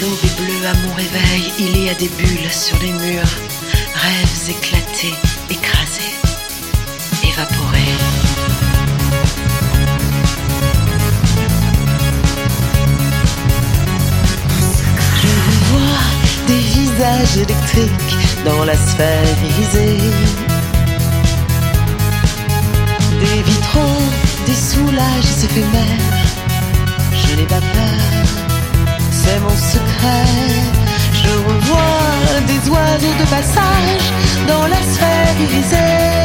L'aube est bleue à mon réveil, il y a des bulles sur les murs, rêves éclatés, écrasés, évaporés. Je vous vois des visages électriques dans la sphère irisée, des vitraux, des soulages éphémères. Je n'ai pas peur, c'est mon secret. Je revois des oiseaux de passage dans la sphère irisée.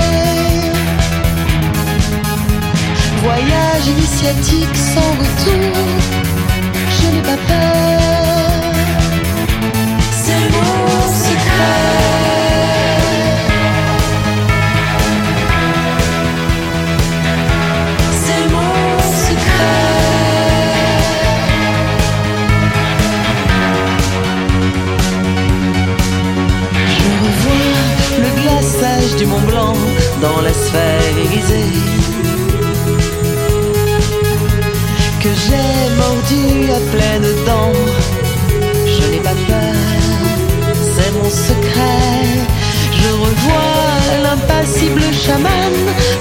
Voyage initiatique sans retour, je n'ai pas peur, c'est mon secret. C'est mon secret. Passage du Mont Blanc dans la sphère irisée que j'ai mordu à pleines dents. Je n'ai pas peur, c'est mon secret. Je revois l'impassible chaman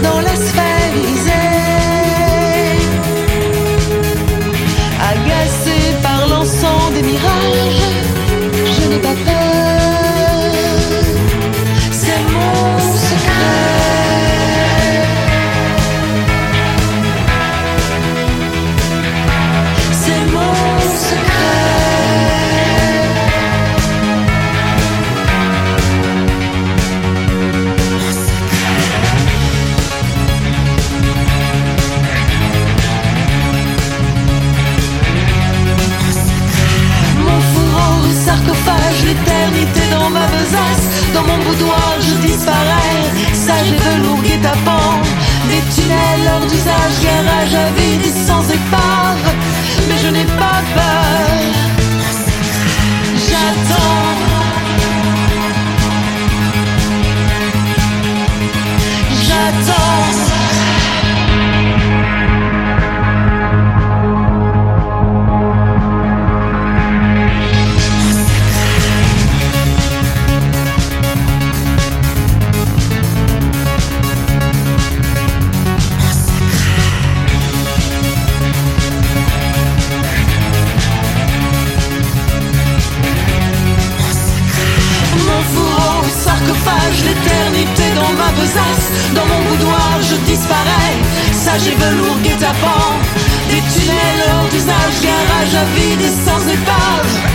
dans la sphère irisée, agacé par l'encens des mirages. Je n'ai pas peur. L'éternité dans ma besace, dans mon boudoir je disparais, sage et velours guet-apens, des tunnels hors d'usage, garage à vide et sans épave, mais je n'ai pas peur, j'attends, j'attends. L'éternité dans ma besace, dans mon boudoir je disparais, sage et velours guet-apens, des tunnels hors d'usage, garage à vide et sans épave.